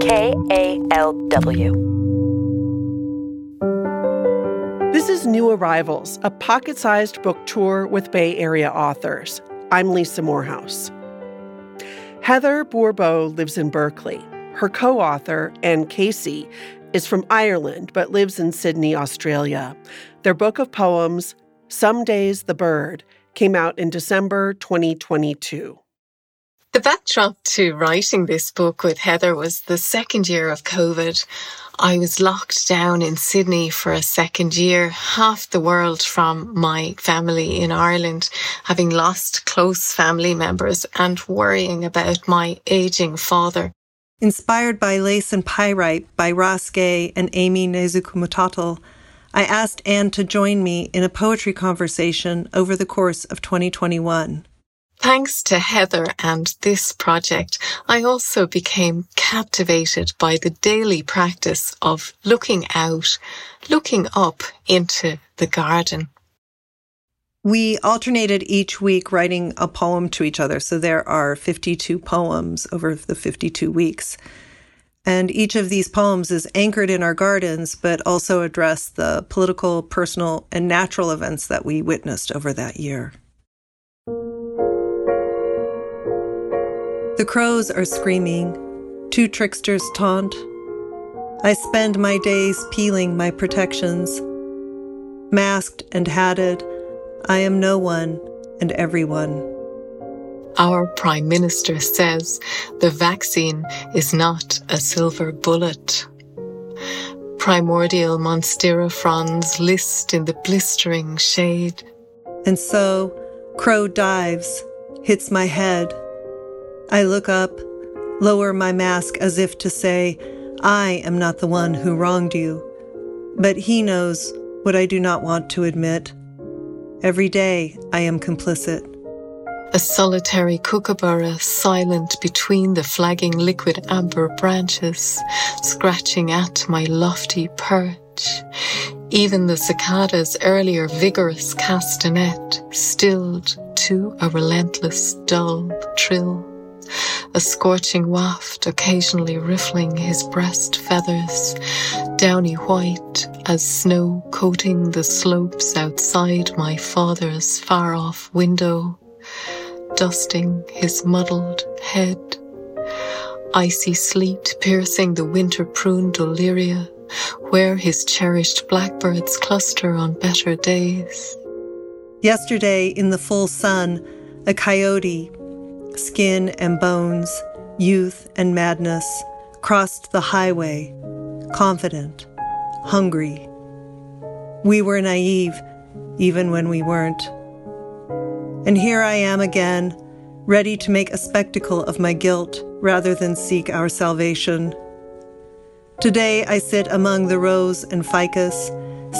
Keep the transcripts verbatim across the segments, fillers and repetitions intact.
K A L W. This is New Arrivals, a pocket-sized book tour with Bay Area authors. I'm Lisa Morehouse. Heather Bourbeau lives in Berkeley. Her co-author, Anne Casey, is from Ireland but lives in Sydney, Australia. Their book of poems, Some Days the Bird, came out in December twenty twenty-two. The backdrop to writing this book with Heather was the second year of COVID. I was locked down in Sydney for a second year, half the world from my family in Ireland, having lost close family members and worrying about my aging father. Inspired by Lace and Pyrite by Ross Gay and Amy Nezuku, I asked Anne to join me in a poetry conversation over the course of twenty twenty-one. Thanks to Heather and this project, I also became captivated by the daily practice of looking out, looking up into the garden. We alternated each week writing a poem to each other. So there are fifty-two poems over the fifty-two weeks. And each of these poems is anchored in our gardens, but also address the political, personal, and natural events that we witnessed over that year. The crows are screaming, two tricksters taunt. I spend my days peeling my protections. Masked and hatted, I am no one and everyone. Our Prime Minister says the vaccine is not a silver bullet. Primordial monstera fronds list in the blistering shade. And so, crow dives, hits my head. I look up, lower my mask as if to say, I am not the one who wronged you. But he knows what I do not want to admit. Every day I am complicit. A solitary kookaburra silent between the flagging liquid amber branches, scratching at my lofty perch. Even the cicada's earlier vigorous castanet stilled to a relentless dull trill. A scorching waft occasionally riffling his breast feathers, downy white as snow coating the slopes outside my father's far-off window, dusting his muddled head. Icy sleet piercing the winter-pruned Dolyria, where his cherished blackbirds cluster on better days. Yesterday, in the full sun, a coyote, skin and bones, youth and madness, crossed the highway, confident, hungry. We were naive, even when we weren't. And here I am again, ready to make a spectacle of my guilt rather than seek our salvation. Today I sit among the rose and ficus,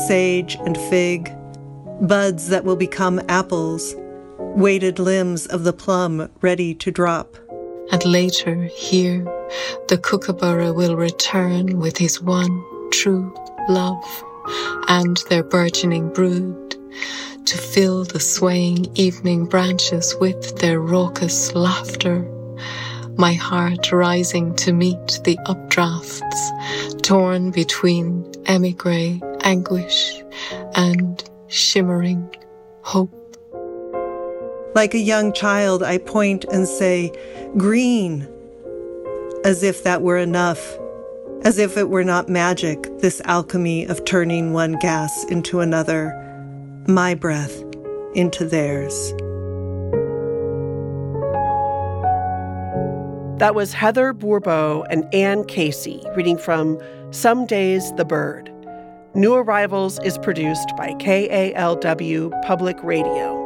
sage and fig, buds that will become apples, weighted limbs of the plum ready to drop. And later, here, the kookaburra will return with his one true love and their burgeoning brood to fill the swaying evening branches with their raucous laughter, my heart rising to meet the updrafts, torn between émigré anguish and shimmering hope. Like a young child, I point and say, green, as if that were enough, as if it were not magic, this alchemy of turning one gas into another, my breath into theirs. That was Heather Bourbeau and Anne Casey reading from Some Days the Bird. New Arrivals is produced by K A L W Public Radio.